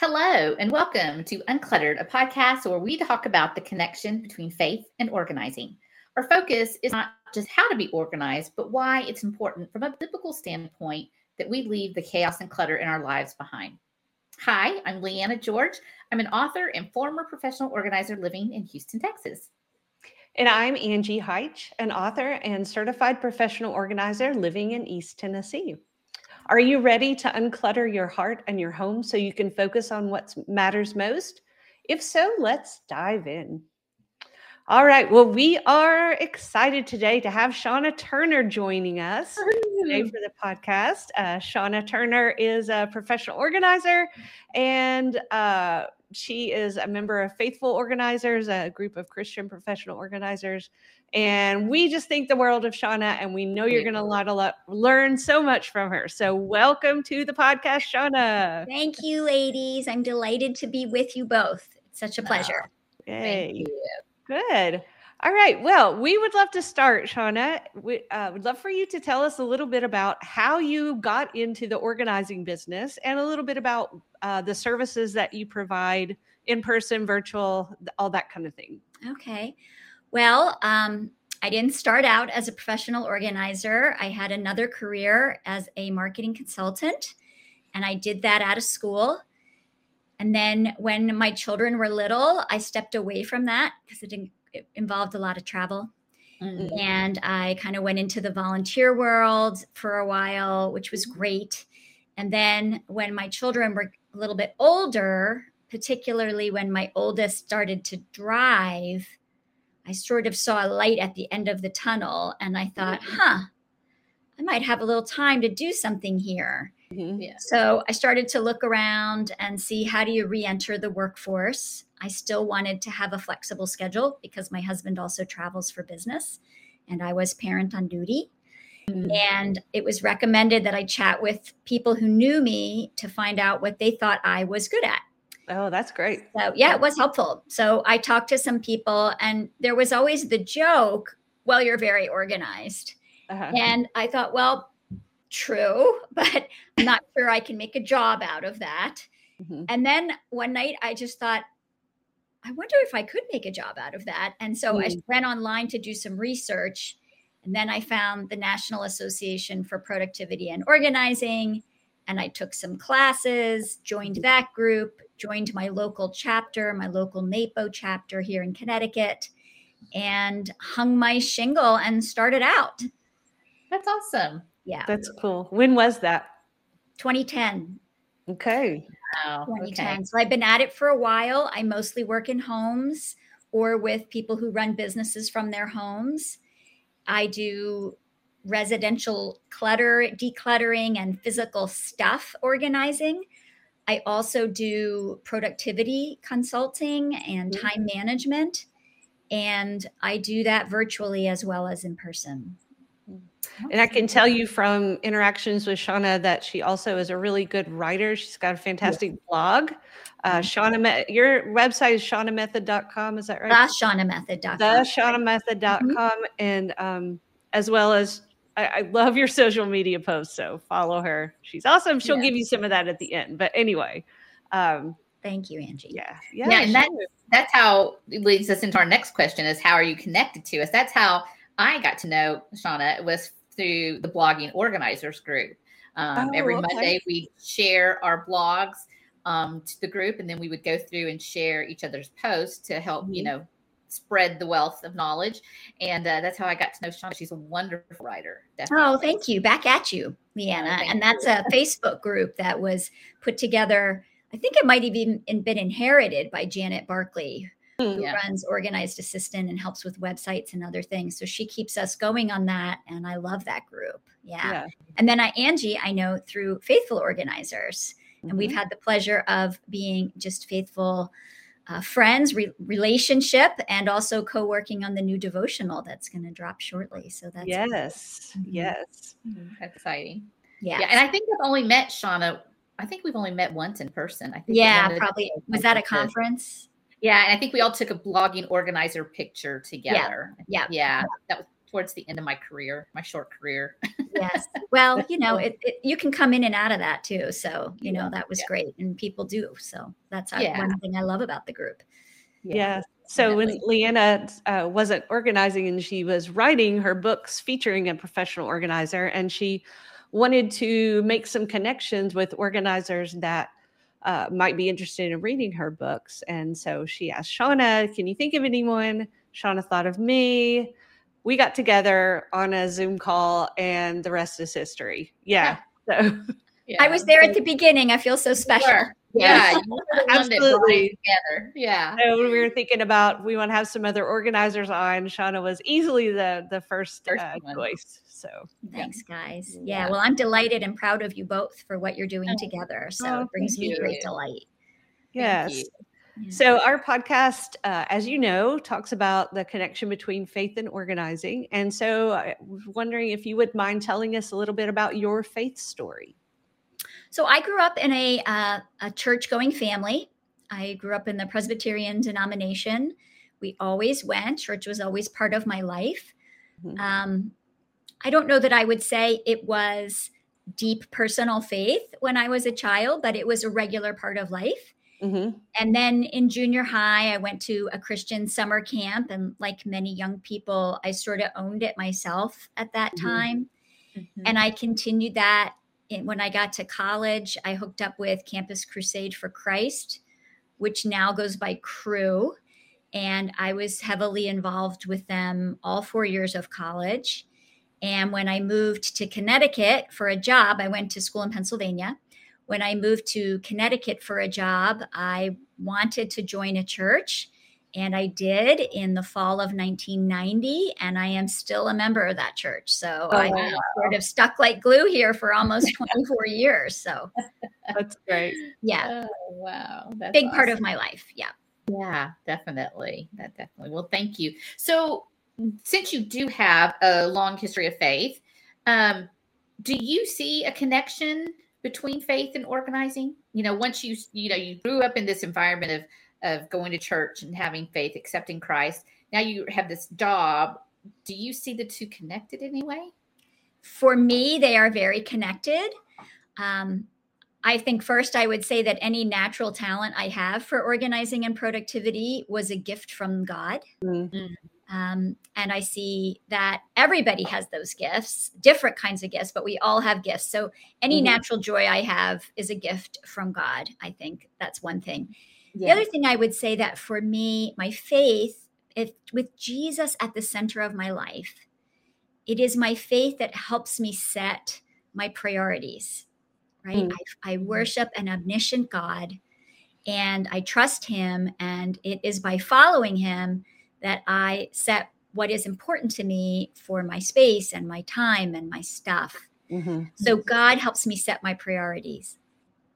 Hello and welcome to Uncluttered, a podcast where we talk about the connection between faith and organizing. Our focus is not just how to be organized, but why it's important from a biblical standpoint that we leave the chaos and clutter in our lives behind. Hi, I'm Leanna George. I'm an author and former professional organizer living in Houston, Texas. And I'm Angie Heitsch, an author and certified professional organizer living in East Tennessee. Are you ready to unclutter your heart and your home so you can focus on what matters most? If so, let's dive in. All right. Well, we are excited today to have Seana Turner joining us today for the podcast. Seana Turner is a professional organizer, and she is a member of Faithful Organizers, a group of Christian professional organizers. And we just think the world of Seana, and we know you're going to learn so much from her. So welcome to the podcast, Seana. Thank you, ladies. I'm delighted to be with you both. It's such a pleasure. Oh, thank you. Good. All right. Well, we would love to start, Seana. We would love for you to tell us a little bit about how you got into the organizing business and a little bit about the services that you provide in person, virtual, all that kind of thing. Okay. Well, I didn't start out as a professional organizer. I had another career as a marketing consultant, and I did that out of school. And then when my children were little, I stepped away from that because it involved a lot of travel. Mm-hmm. And I kind of went into the volunteer world for a while, which was great. And then when my children were a little bit older, particularly when my oldest started to drive, I sort of saw a light at the end of the tunnel. And I thought, I might have a little time to do something here. Mm-hmm. Yeah. So I started to look around and see, how do you re-enter the workforce? I still wanted to have a flexible schedule because my husband also travels for business and I was parent on duty. Mm-hmm. And it was recommended that I chat with people who knew me to find out what they thought I was good at. Oh, that's great. So yeah, it was helpful. So I talked to some people, and there was always the joke, well, you're very organized. Uh-huh. And I thought, well, true, but I'm not sure I can make a job out of that. Mm-hmm. And then one night I just thought, I wonder if I could make a job out of that. And so I went online to do some research, and then I found the National Association for Productivity and Organizing. And I took some classes, joined that group, joined my local chapter, my local NAPO chapter here in Connecticut, and hung my shingle and started out. That's awesome. Yeah. That's cool. When was that? 2010. Okay. Wow. 2010. Okay. So I've been at it for a while. I mostly work in homes or with people who run businesses from their homes. I do residential clutter, decluttering, and physical stuff organizing. I also do productivity consulting and time management, and I do that virtually as well as in person. And I can tell you from interactions with Seana that she also is a really good writer. She's got a fantastic blog. Seana, your website is seanamethod.com. Is that right? The seanamethod.com. Mm-hmm. And as well as I love your social media posts, so follow her. She's awesome. She'll give you some of that at the end. But anyway. Thank you, Angie. Yeah, and that's how it leads us into our next question is, how are you connected to us? That's how I got to know Seana, was through the blogging organizers group. Monday we share our blogs to the group, and then we would go through and share each other's posts to help, mm-hmm. Spread the wealth of knowledge. And that's how I got to know Seana. She's a wonderful writer. Definitely. Oh, thank you. Back at you, Leanna. Oh, and that's a Facebook group that was put together. I think it might have even been inherited by Janet Barclay, who runs Organized Assistant and helps with websites and other things. So she keeps us going on that. And I love that group. Yeah. And then Angie, I know through Faithful Organizers. Mm-hmm. And we've had the pleasure of being just faithful friends, relationship, and also co-working on the new devotional that's going to drop shortly. So that's yes, that's exciting. Yeah, and I think I've only met Seana. I think we've only met once in person. I think probably was that a conference? Yeah, and I think we all took a blogging organizer picture together. Yeah, that was towards the end of my career, my short career. Yes. Well, you know, you can come in and out of that too. So, you know, that was great. And people do. So that's one thing I love about the group. Yeah. So when Leanna wasn't organizing and she was writing her books featuring a professional organizer, and she wanted to make some connections with organizers that might be interested in reading her books. And so she asked Shauna, can you think of anyone? Shauna thought of me. We got together on a Zoom call and the rest is history. Yeah. So I was there at the beginning. I feel so special. Sure. Yeah, absolutely. Together. Yeah. So we were thinking about, we want to have some other organizers on. Shauna was easily the first choice. So thanks, guys. Yeah. Well, I'm delighted and proud of you both for what you're doing together. So it brings me great delight. Yes. So our podcast, as you know, talks about the connection between faith and organizing. And so I was wondering if you would mind telling us a little bit about your faith story. So I grew up in a church-going family. I grew up in the Presbyterian denomination. We always went. Church was always part of my life. Mm-hmm. I don't know that I would say it was deep personal faith when I was a child, but it was a regular part of life. Mm-hmm. And then in junior high, I went to a Christian summer camp. And like many young people, I sort of owned it myself at that time. Mm-hmm. And I continued that. When I got to college, I hooked up with Campus Crusade for Christ, which now goes by Crew. And I was heavily involved with them all 4 years of college. And when I moved to Connecticut for a job, I went to school in Pennsylvania. When I moved to Connecticut for a job, I wanted to join a church. And I did in the fall of 1990, and I am still a member of that church. So I'm sort of stuck like glue here for almost 24 years. So that's great. Yeah. Oh, wow. That's big part of my life. Yeah. Yeah, definitely. Well, thank you. So since you do have a long history of faith, do you see a connection between faith and organizing? You know, once you grew up in this environment of going to church and having faith, accepting Christ. Now you have this job. Do you see the two connected in any way? For me, they are very connected. I think first I would say that any natural talent I have for organizing and productivity was a gift from God. Mm-hmm. And I see that everybody has those gifts, different kinds of gifts, but we all have gifts. So any natural joy I have is a gift from God. I think that's one thing. Yeah. The other thing I would say that for me, my faith, with Jesus at the center of my life, it is my faith that helps me set my priorities, right? I worship an omniscient God and I trust him. And it is by following him that I set what is important to me for my space and my time and my stuff. Mm-hmm. So God helps me set my priorities.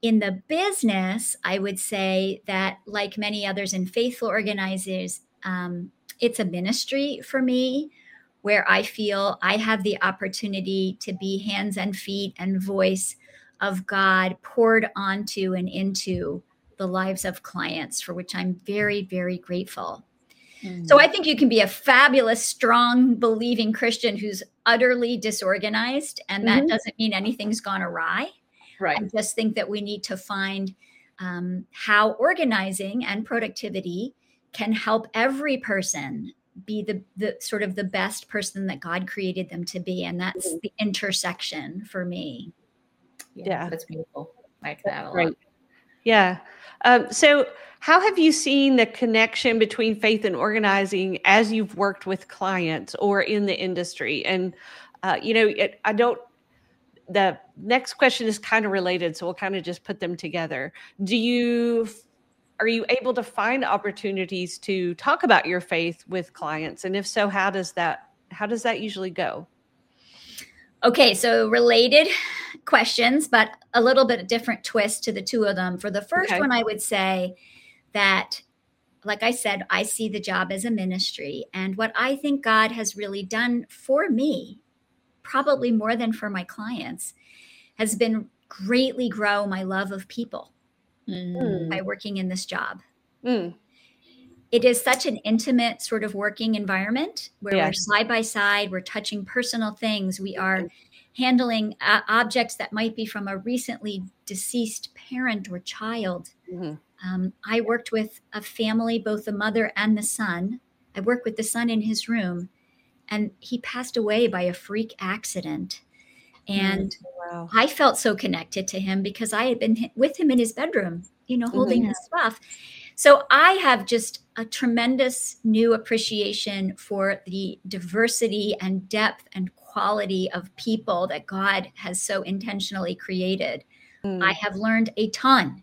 In the business, I would say that like many others in Faithful Organizers, it's a ministry for me where I feel I have the opportunity to be hands and feet and voice of God poured onto and into the lives of clients, for which I'm very, very grateful. Mm-hmm. So I think you can be a fabulous, strong, believing Christian who's utterly disorganized, and that doesn't mean anything's gone awry. Right. I just think that we need to find how organizing and productivity can help every person be the sort of the best person that God created them to be. And that's the intersection for me. Yeah. That's beautiful. I like that a lot. Right. Yeah. So how have you seen the connection between faith and organizing as you've worked with clients or in the industry? And, the next question is kind of related, so we'll kind of just put them together. Are you able to find opportunities to talk about your faith with clients? And if so, how does that usually go? Okay, so related questions, but a little bit of different twist to the two of them. For the first one, I would say that, like I said, I see the job as a ministry. And what I think God has really done for me, probably more than for my clients, has been greatly grow my love of people by working in this job. Mm. It is such an intimate sort of working environment where we're side by side, we're touching personal things, we are handling objects that might be from a recently deceased parent or child. Mm-hmm. I worked with a family, both the mother and the son. I worked with the son in his room, and he passed away by a freak accident. And wow. I felt so connected to him because I had been with him in his bedroom, you know, holding his stuff. So I have just a tremendous new appreciation for the diversity and depth and quality of people that God has so intentionally created. Mm. I have learned a ton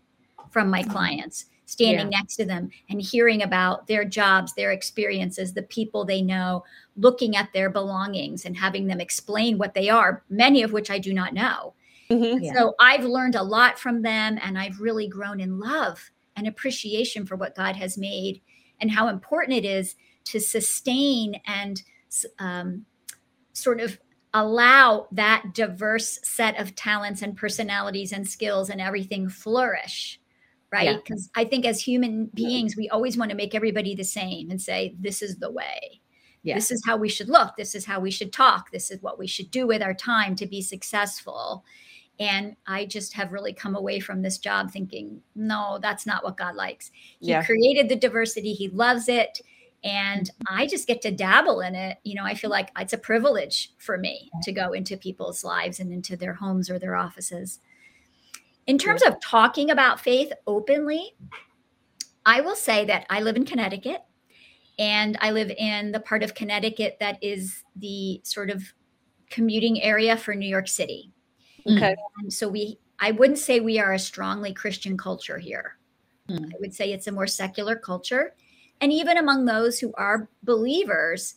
from my clients, standing next to them and hearing about their jobs, their experiences, the people they know, looking at their belongings and having them explain what they are, many of which I do not know. Mm-hmm. Yeah. So I've learned a lot from them, and I've really grown in love and appreciation for what God has made and how important it is to sustain and sort of allow that diverse set of talents and personalities and skills and everything flourish, right? Because I think as human beings, we always want to make everybody the same and say, this is the way. Yeah. This is how we should look. This is how we should talk. This is what we should do with our time to be successful. And I just have really come away from this job thinking, no, that's not what God likes. He created the diversity. He loves it. And I just get to dabble in it. You know, I feel like it's a privilege for me to go into people's lives and into their homes or their offices. In terms of talking about faith openly, I will say that I live in Connecticut, and I live in the part of Connecticut that is the sort of commuting area for New York City. Okay. And so I wouldn't say we are a strongly Christian culture here. I would say it's a more secular culture. And even among those who are believers,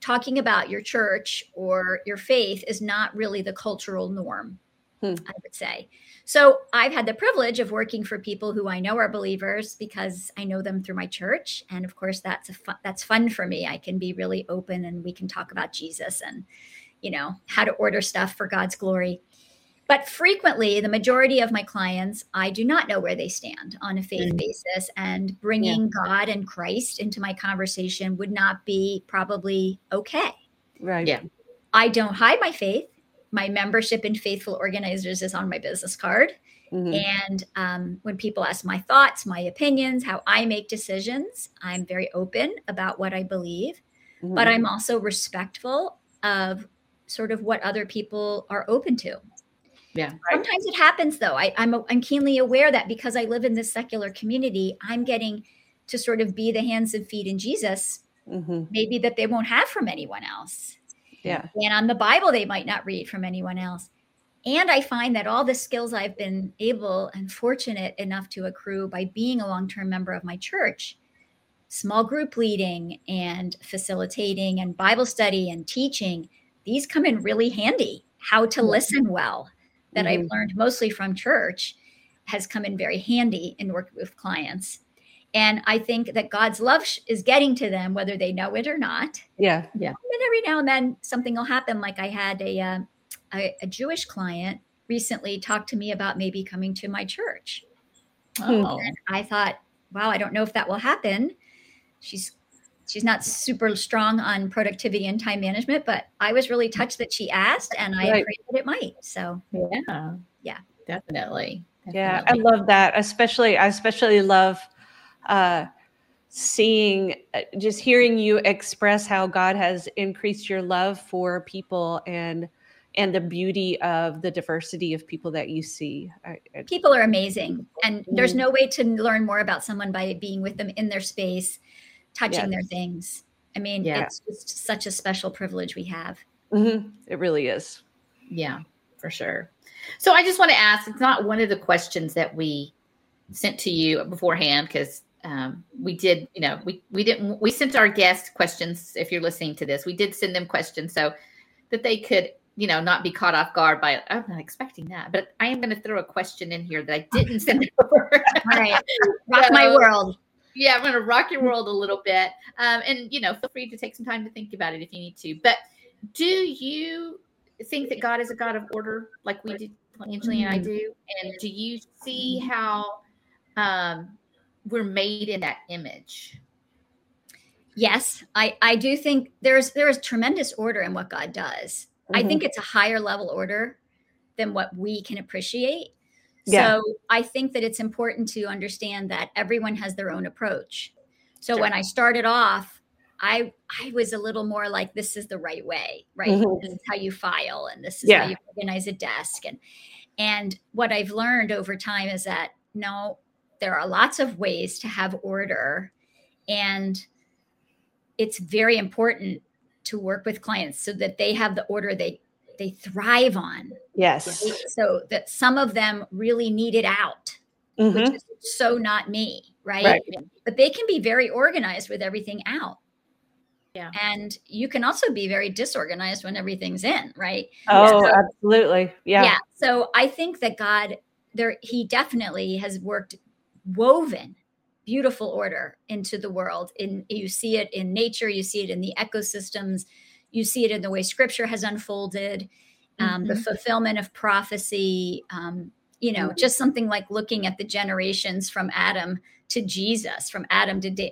talking about your church or your faith is not really the cultural norm, I would say. So I've had the privilege of working for people who I know are believers because I know them through my church. And of course, that's fun for me. I can be really open, and we can talk about Jesus and, you know, how to order stuff for God's glory. But frequently, the majority of my clients, I do not know where they stand on a faith basis, and bringing God and Christ into my conversation would not be probably okay. Right. Yeah. I don't hide my faith. My membership in Faithful Organizers is on my business card. Mm-hmm. And when people ask my thoughts, my opinions, how I make decisions, I'm very open about what I believe, but I'm also respectful of sort of what other people are open to. Yeah. Sometimes it happens, though. I'm keenly aware that because I live in this secular community, I'm getting to sort of be the hands and feet in Jesus, maybe that they won't have from anyone else. Yeah. And on the Bible, they might not read from anyone else. And I find that all the skills I've been able and fortunate enough to accrue by being a long-term member of my church, small group leading and facilitating and Bible study and teaching, these come in really handy. How to listen well, that I've learned mostly from church, has come in very handy in working with clients. And I think that God's love is getting to them, whether they know it or not. Yeah, yeah. And every now and then something will happen. Like I had a Jewish client recently talk to me about maybe coming to my church. Oh. And I thought, wow, I don't know if that will happen. She's not super strong on productivity and time management, but I was really touched that she asked, and I prayed that it might. So yeah, definitely. Yeah, I love that. I especially love seeing, just hearing you express how God has increased your love for people and the beauty of the diversity of people that you see. People are amazing, and there's no way to learn more about someone by being with them in their space, touching their things. I mean, it's just such a special privilege we have. Mm-hmm. It really is. Yeah, for sure. So I just want to ask, it's not one of the questions that we sent to you beforehand, because we did, you know, we sent our guests questions. If you're listening to this, we did send them questions so that they could, you know, not be caught off guard by, I'm not expecting that, but I am going to throw a question in here that I didn't send over. All right. Rock my world. Yeah, I'm going to rock your world a little bit. And, you know, feel free to take some time to think about it if you need to. But do you think that God is a God of order, like we did, Angela and I do? And do you see how we're made in that image? Yes, I do think there is tremendous order in what God does. Mm-hmm. I think it's a higher level order than what we can appreciate. Yeah. So I think that it's important to understand that everyone has their own approach. So Sure. When I started off, I was a little more like, this is the right way, right? Mm-hmm. This is how you file and this is how you organize a desk. And what I've learned over time is that, no, there are lots of ways to have order, and it's very important to work with clients so that they have the order they thrive on. Yes. Right? So that some of them really need it out, mm-hmm. which is so not me, right? But they can be very organized with everything out. Yeah. And you can also be very disorganized when everything's in, right? Oh, so, absolutely. Yeah. Yeah. So I think that God, he definitely has woven beautiful order into the world. You see it in nature, you see it in the ecosystems, you see it in the way scripture has unfolded, the fulfillment of prophecy, just something like looking at the generations from Adam to Jesus, from Adam to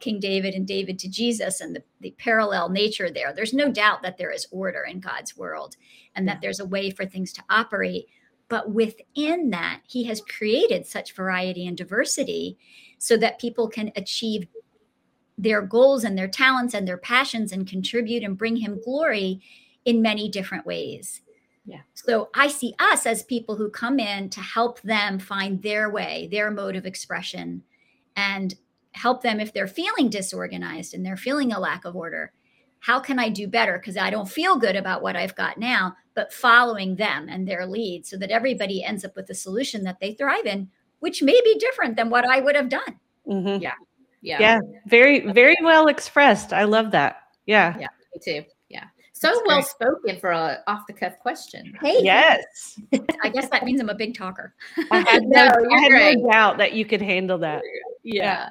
King David and David to Jesus, and the parallel nature there. There's no doubt that there is order in God's world and that there's a way for things to operate. But within that, he has created such variety and diversity so that people can achieve their goals and their talents and their passions and contribute and bring him glory in many different ways. Yeah. So I see us as people who come in to help them find their way, their mode of expression, and help them if they're feeling disorganized and they're feeling a lack of order. How can I do better? Because I don't feel good about what I've got now, but following them and their lead so that everybody ends up with a solution that they thrive in, which may be different than what I would have done. Mm-hmm. Yeah. Yeah. Yeah. Very, very well expressed. I love that. Yeah. Yeah. Me too. Yeah. So that's well spoken for an off the cuff question. Hey. Yes. I guess that means I'm a big talker. I had no doubt that you could handle that. Yeah.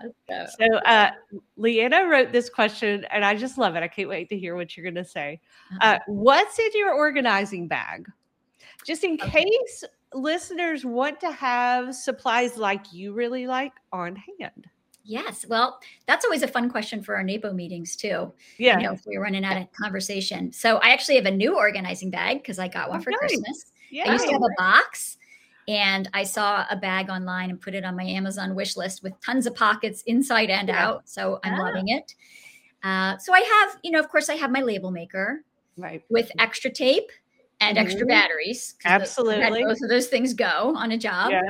So Leanna wrote this question, and I just love it. I can't wait to hear what you're going to say. What's in your organizing bag? Just in case listeners want to have supplies like you really like on hand. Yes. Well, that's always a fun question for our NAPO meetings too. Yeah. If we're running out of conversation. So I actually have a new organizing bag because I got one for Christmas. Yeah. I used to have a box. And I saw a bag online and put it on my Amazon wish list with tons of pockets inside and out. So I'm loving it. So I have, of course, I have my label maker with extra tape and extra batteries. Absolutely. Both of those things go on a job. Yeah.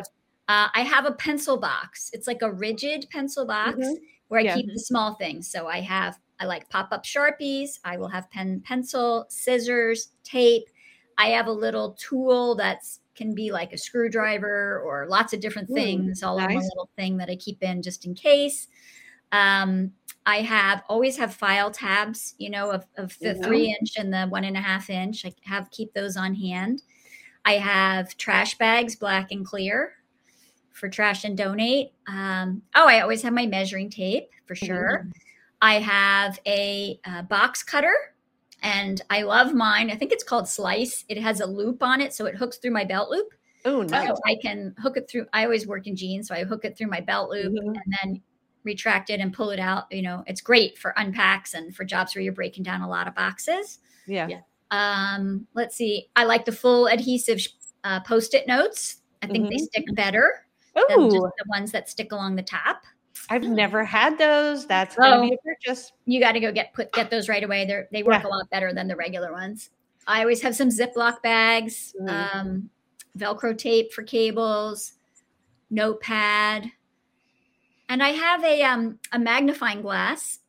I have a pencil box. It's like a rigid pencil box where I keep the small things. So I like pop-up Sharpies. I will have pen, pencil, scissors, tape. I have a little tool that's can be like a screwdriver or lots of different things all in one little thing that I keep in just in case. I always have file tabs, of the 3-inch and the 1.5-inch. I keep those on hand. I have trash bags, black and clear for trash and donate. I always have my measuring tape for sure. Mm-hmm. I have a box cutter. And I love mine. I think it's called Slice. It has a loop on it, so it hooks through my belt loop. Oh, nice. So I can hook it through. I always work in jeans, so I hook it through my belt loop and then retract it and pull it out. It's great for unpacks and for jobs where you're breaking down a lot of boxes. Yeah. Let's see. I like the full adhesive Post-it notes. I think they stick better than just the ones that stick along the top. I've never had those. That's going to be a purchase. You got to go get those right away. They work a lot better than the regular ones. I always have some Ziploc bags, Velcro tape for cables, notepad, and I have a magnifying glass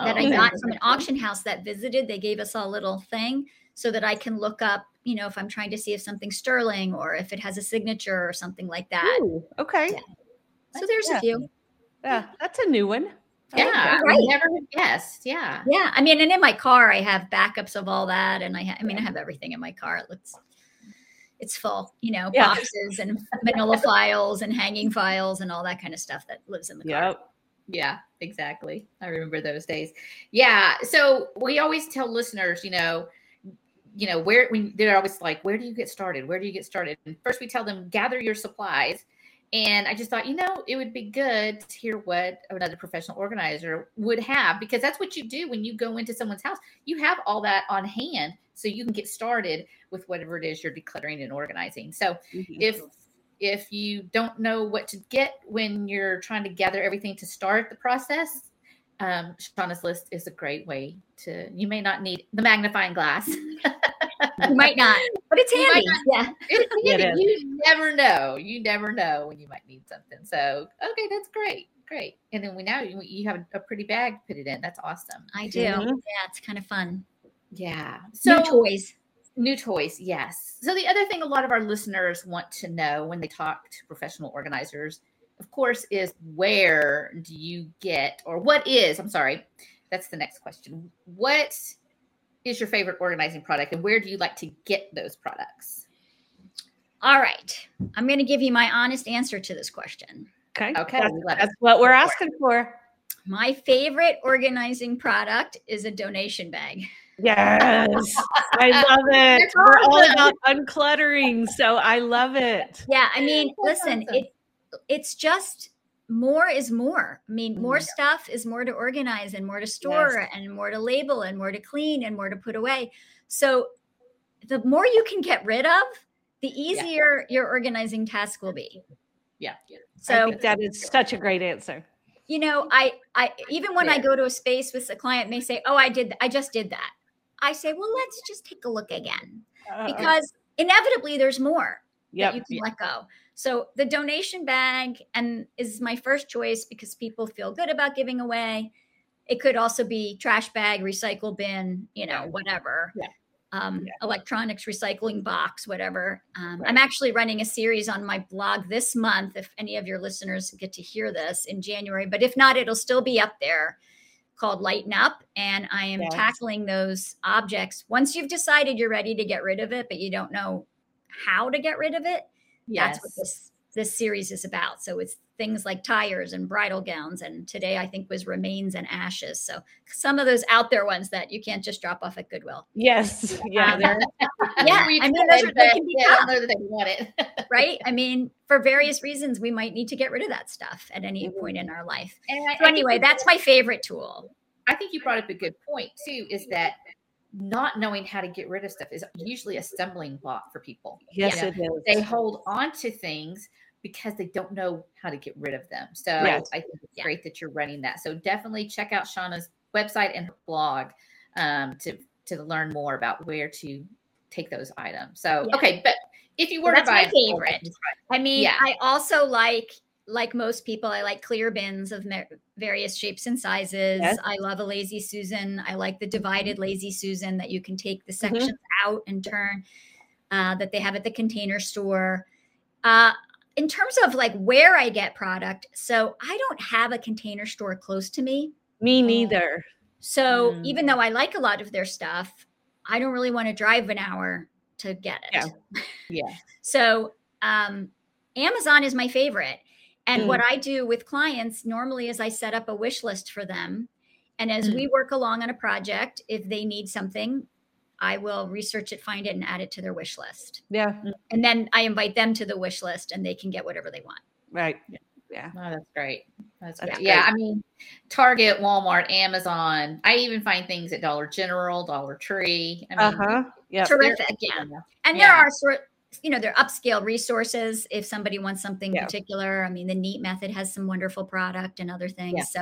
that I got from an auction house that visited. They gave us all a little thing so that I can look up, if I'm trying to see if something's sterling or if it has a signature or something like that. Ooh, okay. Yeah. So there's a few. Yeah, that's a new one. I never would guess. Yeah. Yeah. I mean, and in my car, I have backups of all that. And I have everything in my car. It's full, boxes and manila files and hanging files and all that kind of stuff that lives in the car. Yeah, exactly. I remember those days. Yeah. So we always tell listeners, they're always like, where do you get started? And first we tell them, gather your supplies. And I just thought, you know, it would be good to hear what another professional organizer would have, because that's what you do when you go into someone's house. You have all that on hand so you can get started with whatever it is you're decluttering and organizing. So if you don't know what to get when you're trying to gather everything to start the process, Seana's list is a great way to, you may not need the magnifying glass. You might not, but it's handy. It's handy. You never know when you might need something. So, okay, that's great. Great. And then you have a pretty bag to put it in. That's awesome. I do. Mm-hmm. Yeah. It's kind of fun. Yeah. So New toys. Yes. So the other thing a lot of our listeners want to know when they talk to professional organizers, of course, is where do you get, or what is, I'm sorry, that's the next question. What is your favorite organizing product, and where do you like to get those products? All right. I'm going to give you my honest answer to this question. Okay. That's what we're asking for. My favorite organizing product is a donation bag. Yes. I love it. We're all about uncluttering, so I love it. Yeah. I mean, listen, it's just more is more. I mean, more stuff is more to organize and more to store and more to label and more to clean and more to put away. So the more you can get rid of, the easier your organizing task will be. Yeah. So I think that is such a great answer. You know, I even when I go to a space with a client, they say, "Oh, I just did that." I say, "Well, let's just take a look again," because inevitably there's more that you can let go. So the donation bag is my first choice because people feel good about giving away. It could also be trash bag, recycle bin, you know, whatever, electronics recycling box, whatever. I'm actually running a series on my blog this month, if any of your listeners get to hear this in January, but if not, it'll still be up there, called Lighten Up. And I am tackling those objects. Once you've decided you're ready to get rid of it, but you don't know how to get rid of it. Yes. That's what this series is about. So it's things like tires and bridal gowns. And today I think was remains and ashes. So some of those out there ones that you can't just drop off at Goodwill. Yes. Yeah. Right. I mean, for various reasons, we might need to get rid of that stuff at any point in our life. Anyway, that's my favorite tool. I think you brought up a good point too, is that not knowing how to get rid of stuff is usually a stumbling block for people. Yes, you know, it is. They hold on to things because they don't know how to get rid of them. So I think it's great that you're running that. So definitely check out Seana's website and her blog to learn more about where to take those items. So, okay. But if you were to buy my favorite, I mean, I also like most people, I like clear bins of various shapes and sizes. Yes. I love a Lazy Susan. I like the divided Lazy Susan that you can take the sections out and turn that they have at the Container Store. In terms of like where I get product, so I don't have a Container Store close to me. Me neither. So even though I like a lot of their stuff, I don't really want to drive an hour to get it. Yeah. So Amazon is my favorite. And what I do with clients normally is I set up a wish list for them. And as we work along on a project, if they need something, I will research it, find it, and add it to their wish list. Yeah. And then I invite them to the wish list and they can get whatever they want. Right. Yeah. Oh, that's great. That's great. Yeah. I mean, Target, Walmart, Amazon. I even find things at Dollar General, Dollar Tree. I mean, terrific. Yeah. And there are you know, they're upscale resources if somebody wants something particular. I mean, the Neat Method has some wonderful product and other things. So,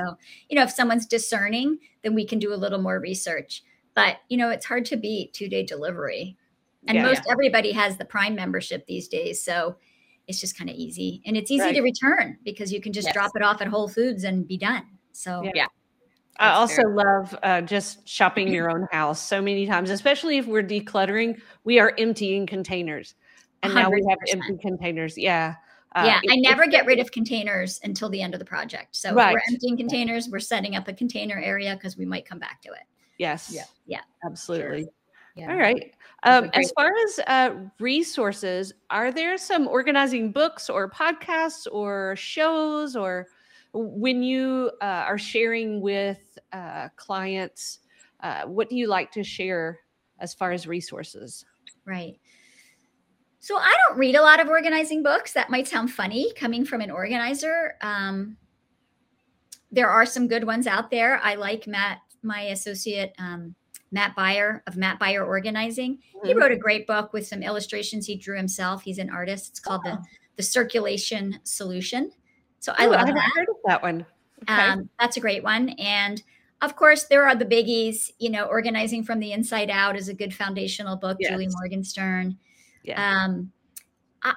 you know, if someone's discerning, then we can do a little more research. But, you know, it's hard to beat 2-day delivery. And everybody has the Prime membership these days. So it's just kind of easy. And it's easy to return because you can just drop it off at Whole Foods and be done. So, I also love just shopping your own house so many times, especially if we're decluttering, we are emptying containers. And 100%. Now we have empty containers. Yeah. I never get rid of containers until the end of the project. So if we're emptying containers, we're setting up a container area because we might come back to it. Yes. Yeah. Yeah. Absolutely. Sure. Yeah. All right. As far as resources, are there some organizing books or podcasts or shows, or when you are sharing with clients, what do you like to share as far as resources? Right. So I don't read a lot of organizing books. That might sound funny coming from an organizer. There are some good ones out there. I like Matt, my associate, Matt Beyer of Matt Beyer Organizing. Mm-hmm. He wrote a great book with some illustrations he drew himself. He's an artist. It's called The Circulation Solution. So I love that. Heard of that one. Okay. That's a great one. And of course, there are the biggies. You know, Organizing from the Inside Out is a good foundational book. Yes. Julie Morgenstern. Yeah.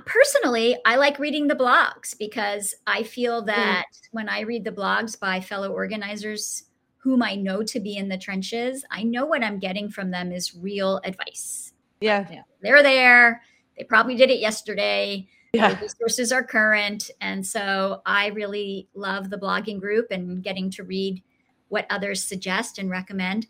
Personally, I like reading the blogs because I feel that when I read the blogs by fellow organizers whom I know to be in the trenches, I know what I'm getting from them is real advice. Yeah. You know, they're there. They probably did it yesterday. Yeah. The resources are current. And so I really love the blogging group and getting to read what others suggest and recommend.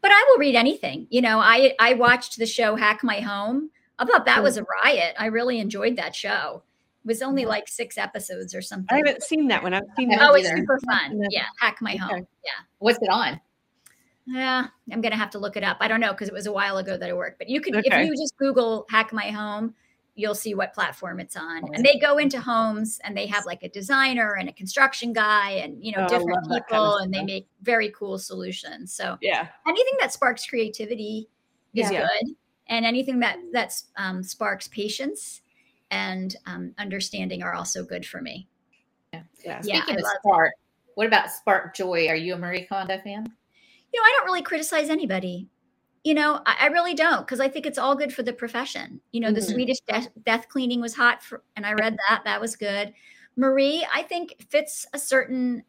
But I will read anything. You know, I watched the show Hack My Home. I thought that was a riot. I really enjoyed that show. It was only like 6 episodes or something. I haven't seen that one. I've seen that. Oh, it's super fun. Yeah. Hack My Home. Yeah. What's it on? Yeah. I'm going to have to look it up. I don't know because it was a while ago that I worked. But you could, if you just Google Hack My Home, you'll see what platform it's on. And they go into homes and they have like a designer and a construction guy and, you know, different people. And they make very cool solutions. So anything that sparks creativity is good. And anything that sparks patience and understanding are also good for me. Speaking of spark, what about spark joy? Are you a Marie Kondo fan? You know, I don't really criticize anybody. You know, I really don't because I think it's all good for the profession. You know, the Swedish death cleaning was hot, and I read that. That was good. Marie, I think, fits a certain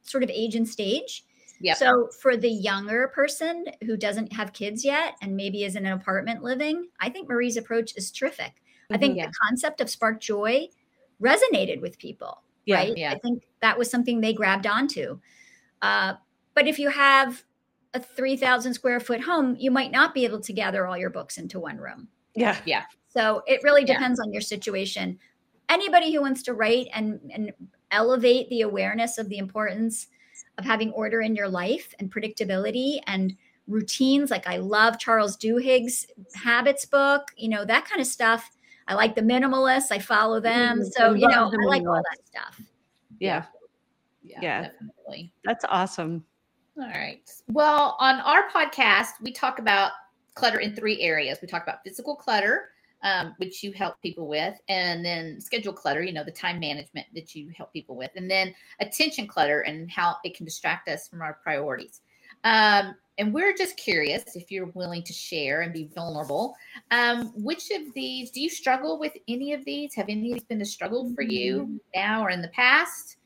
sort of age and stage. Yep. So for the younger person who doesn't have kids yet and maybe is in an apartment living, I think Marie's approach is terrific. I think the concept of spark joy resonated with people, right? Yeah. I think that was something they grabbed onto. But if you have a 3,000 square foot home, you might not be able to gather all your books into one room. Yeah. Yeah. So it really depends on your situation. Anybody who wants to write and elevate the awareness of the importance of having order in your life and predictability and routines. Like I love Charles Duhigg's Habits book, you know, that kind of stuff. I like the Minimalists. I follow them. So, you know, I like all that stuff. Yeah. Yeah. Definitely. That's awesome. All right. Well, on our podcast, we talk about clutter in 3 areas. We talk about physical clutter, which you help people with, and then schedule clutter, you know, the time management that you help people with, and then attention clutter and how it can distract us from our priorities. And we're just curious if you're willing to share and be vulnerable. Which of these, do you struggle with any of these? Have any of these been a struggle for you now or in the past?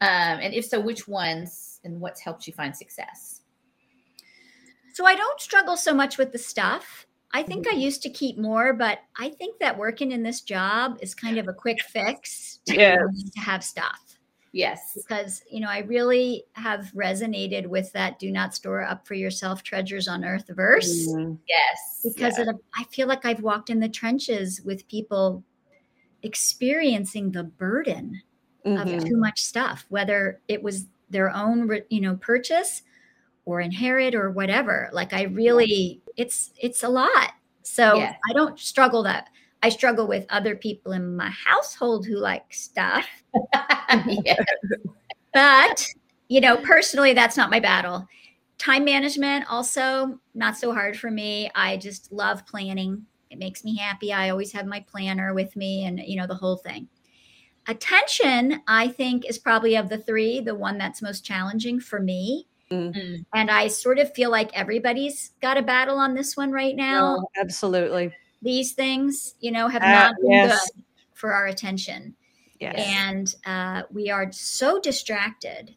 And if so, which ones and what's helped you find success? So I don't struggle so much with the stuff. I think I used to keep more, but I think that working in this job is kind of a quick fix to have stuff. Yes. Because, you know, I really have resonated with that do not store up for yourself treasures on earth verse. Mm-hmm. Yes. Because I feel like I've walked in the trenches with people experiencing the burden of too much stuff, whether it was their own, you know, purchase or inherit or whatever. Like I really, it's a lot. So I don't struggle that. I struggle with other people in my household who like stuff. But, you know, personally, that's not my battle. Time management also not so hard for me. I just love planning. It makes me happy. I always have my planner with me and, you know, the whole thing. Attention, I think, is probably of the 3, the one that's most challenging for me. Mm-hmm. And I sort of feel like everybody's got a battle on this one right now. Oh, absolutely. These things, you know, have not been good for our attention. Yes. And we are so distracted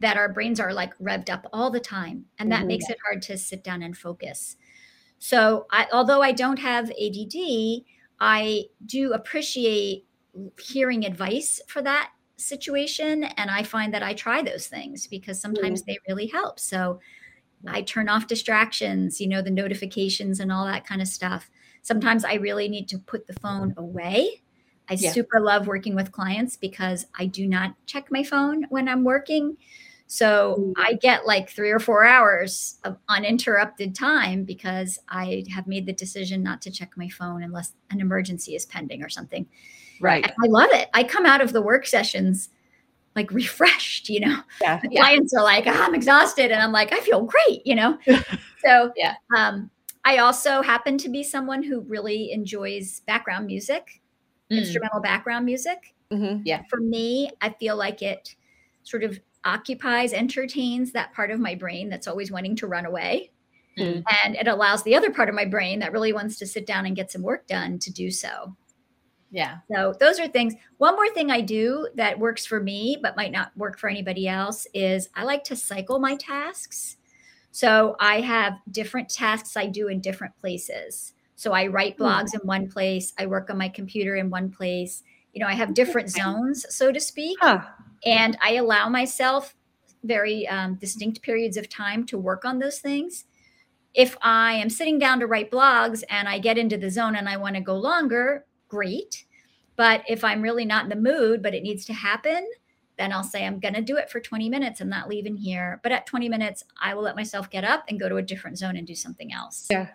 that our brains are like revved up all the time. And that makes it hard to sit down and focus. So although I don't have ADD, I do appreciate hearing advice for that situation. And I find that I try those things because sometimes they really help. So I turn off distractions, you know, the notifications and all that kind of stuff. Sometimes I really need to put the phone away. I super love working with clients because I do not check my phone when I'm working. So I get like 3 or 4 hours of uninterrupted time because I have made the decision not to check my phone unless an emergency is pending or something. Right. And I love it. I come out of the work sessions like refreshed, you know. Yeah, the clients are like, I'm exhausted. And I'm like, I feel great, you know. So I also happen to be someone who really enjoys background music, instrumental background music. Mm-hmm. Yeah. For me, I feel like it sort of occupies, entertains that part of my brain that's always wanting to run away. Mm-hmm. And it allows the other part of my brain that really wants to sit down and get some work done to do so. Yeah. So those are things. One more thing I do that works for me, but might not work for anybody else, is I like to cycle my tasks. So I have different tasks I do in different places. So I write blogs in one place. I work on my computer in one place. You know, I have different zones, so to speak. Huh. And I allow myself very distinct periods of time to work on those things. If I am sitting down to write blogs and I get into the zone and I want to go longer, great. But if I'm really not in the mood, but it needs to happen, then I'll say, I'm going to do it for 20 minutes. I'm not leaving here. But at 20 minutes, I will let myself get up and go to a different zone and do something else. Yeah.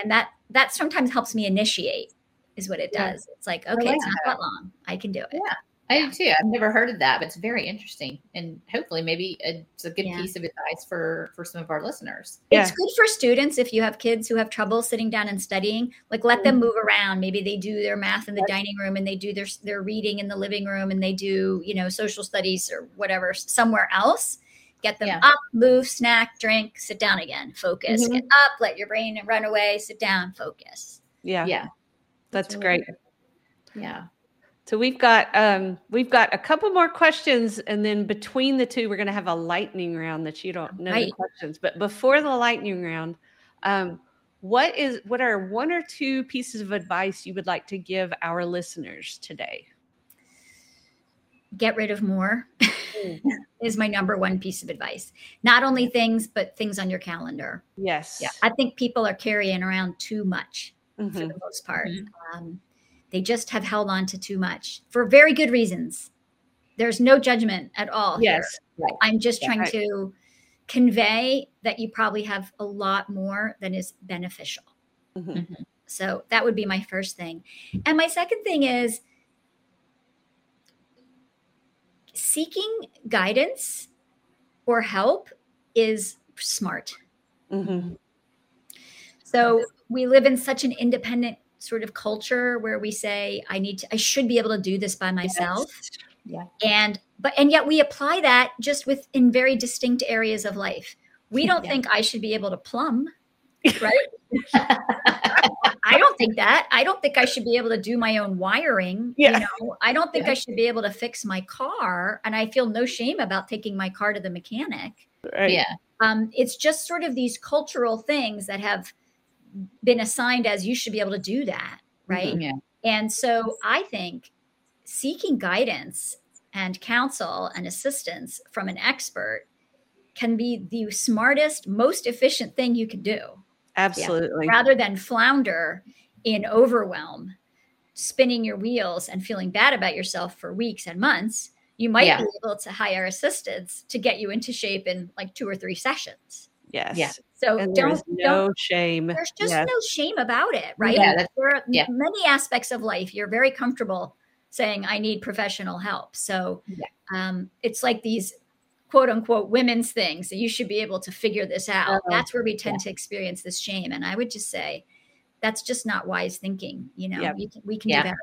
And that sometimes helps me initiate is what it does. Yeah. It's like, okay, it's not that long. I can do it. Yeah. I do too. I've never heard of that, but it's very interesting. And hopefully maybe it's a good piece of advice for some of our listeners. Yeah. It's good for students if you have kids who have trouble sitting down and studying, like let them move around. Maybe they do their math in the dining room and they do their reading in the living room and they do, you know, social studies or whatever somewhere else. Get them up, move, snack, drink, sit down again, focus. Get up, let your brain run away, sit down, focus. Yeah. Yeah. That's really great. Good. Yeah. So we've got a couple more questions, and then between the two, we're going to have a lightning round that you don't know the questions. But before the lightning round, what are one or two pieces of advice you would like to give our listeners today? Get rid of more is my number one piece of advice. Not only things, but things on your calendar. Yes. Yeah. I think people are carrying around too much for the most part. Mm-hmm. They just have held on to too much for very good reasons. There's no judgment at all. Yes. Here. Right. I'm just trying to convey that you probably have a lot more than is beneficial. Mm-hmm. Mm-hmm. So that would be my first thing. And my second thing is seeking guidance or help is smart. Mm-hmm. So we live in such an independent sort of culture where we say, I should be able to do this by myself. Yes. Yeah. And yet we apply that just in very distinct areas of life. We don't think I should be able to plumb, right? I don't think that. I don't think I should be able to do my own wiring. Yeah. You know, I don't think I should be able to fix my car. And I feel no shame about taking my car to the mechanic. Right. Yeah. It's just sort of these cultural things that have been assigned as you should be able to do that. Right. Mm-hmm, yeah. And so I think seeking guidance and counsel and assistance from an expert can be the smartest, most efficient thing you can do. Absolutely. Yeah. Rather than flounder in overwhelm, spinning your wheels and feeling bad about yourself for weeks and months, you might be able to hire assistants to get you into shape in like 2 or 3 sessions. Yes. Yeah. So there's no shame. There's just no shame about it, right? Yeah, there are many aspects of life you're very comfortable saying, I need professional help. So it's like these quote unquote women's things that you should be able to figure this out. That's where we tend to experience this shame. And I would just say, that's just not wise thinking. You know, we can do better.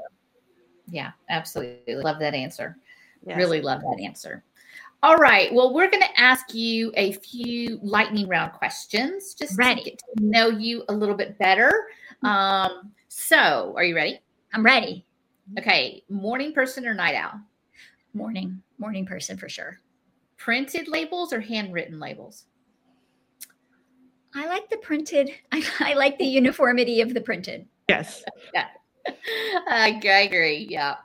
Yeah, absolutely. Love that answer. Yes. Really love that answer. All right. Well, we're going to ask you a few lightning round questions just to get to know you a little bit better. So are you ready? I'm ready. Okay. Morning person or night owl? Morning. Morning person for sure. Printed labels or handwritten labels? I like the printed. I like the uniformity of the printed. Yes. Yeah. I agree. Yeah.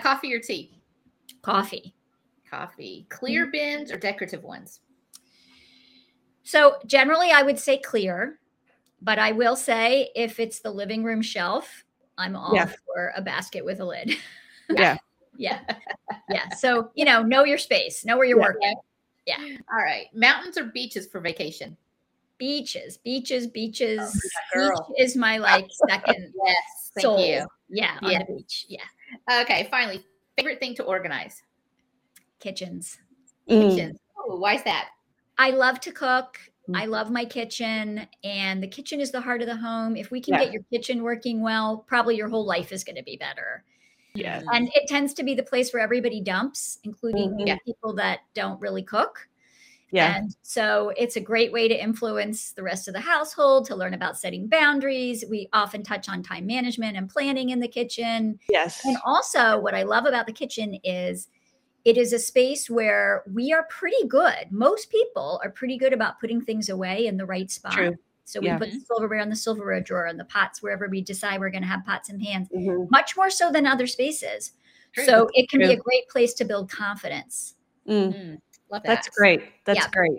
Coffee or tea? Coffee. Clear bins or decorative ones? So generally I would say clear, but I will say if it's the living room shelf, I'm all for a basket with a lid. Yeah. So, you know your space, know where you're working. Yeah. All right. Mountains or beaches for vacation? Beaches. Oh, girl. Beach is my second. Yes. Thank soul. You. Yeah. On the beach. Yeah. Okay. Finally, favorite thing to organize? Kitchens. Oh, why is that? I love to cook. I love my kitchen, and the kitchen is the heart of the home. If we can get your kitchen working well, probably your whole life is going to be better. Yeah. And it tends to be the place where everybody dumps, including people that don't really cook. Yeah. And so it's a great way to influence the rest of the household, to learn about setting boundaries. We often touch on time management and planning in the kitchen. Yes. And also what I love about the kitchen is it is a space where we are pretty good. Most people are pretty good about putting things away in the right spot. True. So we put the silverware on the silverware drawer and the pots wherever we decide we're going to have pots and pans, much more so than other spaces. True. So it can be a great place to build confidence. Love that. That's great. That's great.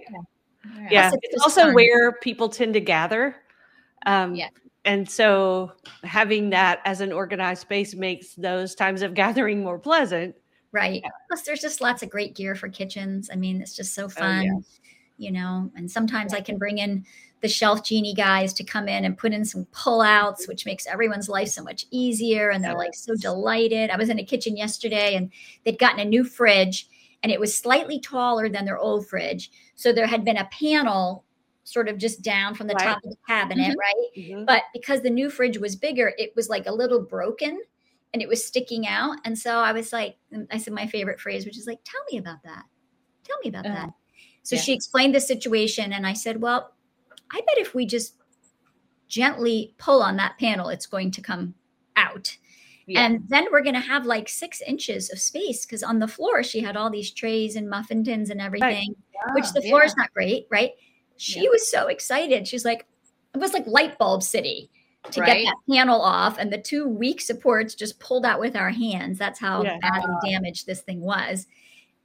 Yeah. It's also fun. Where people tend to gather. And so having that as an organized space makes those times of gathering more pleasant. Right. Plus, there's just lots of great gear for kitchens. I mean, it's just so fun, you know, and sometimes I can bring in the Shelf Genie guys to come in and put in some pullouts, which makes everyone's life so much easier. And they're so delighted. I was in a kitchen yesterday and they'd gotten a new fridge and it was slightly taller than their old fridge. So there had been a panel sort of just down from the top of the cabinet. But because the new fridge was bigger, it was like a little broken. And it was sticking out. And so I was like, I said my favorite phrase, which is like, tell me about that. So she explained the situation. And I said, well, I bet if we just gently pull on that panel, it's going to come out. Yeah. And then we're going to have 6 inches of space. Because on the floor, she had all these trays and muffin tins and everything, which the floor is not great. Right. She was so excited. She's like, it was like light bulb city. To get that panel off, and the 2 weak supports just pulled out with our hands. That's how badly damaged this thing was.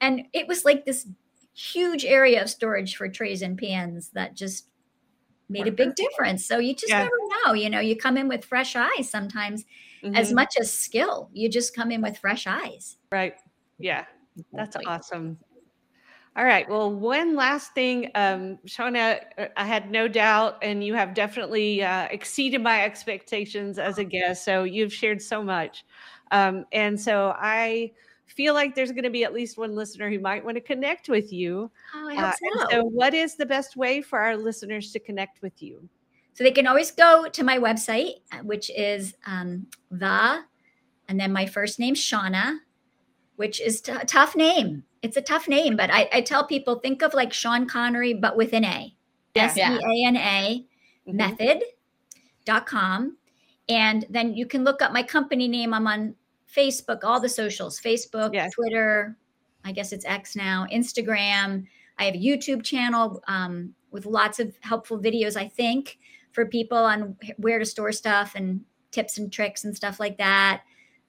And it was like this huge area of storage for trays and pans that just made a big difference. So you just never know, you know, you come in with fresh eyes sometimes as much as skill. You just come in with fresh eyes. Right. Yeah. That's awesome. All right. Well, one last thing, Seana, I had no doubt, and you have definitely exceeded my expectations as a guest. So you've shared so much. And so I feel like there's going to be at least one listener who might want to connect with you. Oh, I hope so. So what is the best way for our listeners to connect with you? So they can always go to my website, which is and then my first name, Seana, which is a tough name. It's a tough name, but I tell people, think of like Sean Connery, but with an A. S-E-A-N-A method.com. And then you can look up my company name. I'm on Facebook, all the socials, Facebook, Twitter, I guess it's X now, Instagram. I have a YouTube channel with lots of helpful videos, I think, for people on where to store stuff and tips and tricks and stuff like that.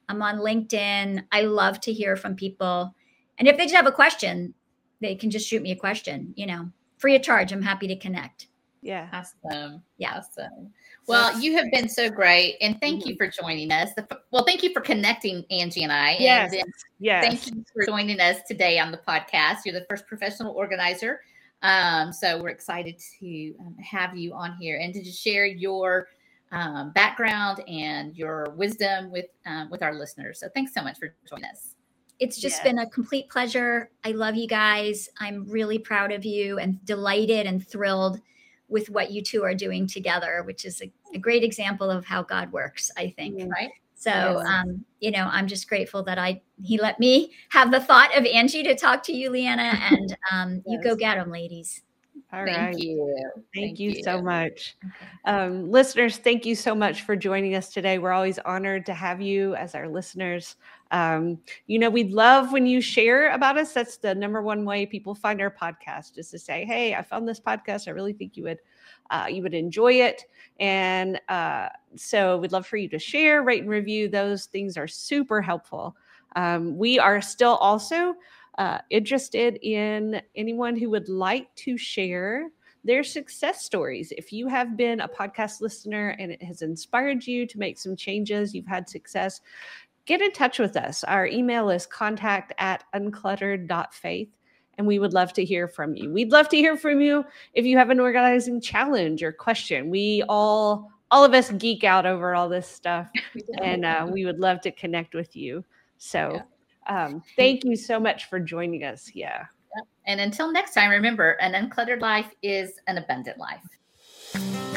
I'm on LinkedIn. I love to hear from people. And if they just have a question, they can just shoot me a question, you know, free of charge. I'm happy to connect. Yeah. Awesome. Yeah. Awesome. Well, you have been so great. And thank you for joining us. Well, thank you for connecting Angie and I. Yes. And thank you for joining us today on the podcast. You're the first professional organizer. So we're excited to have you on here and to just share your background and your wisdom with our listeners. So thanks so much for joining us. It's just been a complete pleasure. I love you guys. I'm really proud of you and delighted and thrilled with what you two are doing together, which is a great example of how God works, I think. Right. So, you know, I'm just grateful that he let me have the thought of Angie to talk to you, Leanna, and you go get them, ladies. All right. Thank you. Thank you so much. Listeners, thank you so much for joining us today. We're always honored to have you as our listeners. You know, we'd love when you share about us. That's the number one way people find our podcast, is to say, hey, I found this podcast. I really think you would enjoy it. And so we'd love for you to share, rate, and review. Those things are super helpful. We are still also interested in anyone who would like to share their success stories. If you have been a podcast listener and it has inspired you to make some changes, you've had success, get in touch with us. Our email is contact@uncluttered.faith. and we would love to hear from you. We'd love to hear from you if you have an organizing challenge or question. We all of us geek out over all this stuff, and we would love to connect with you. So thank you so much for joining us. Yeah. And until next time, remember, an uncluttered life is an abundant life.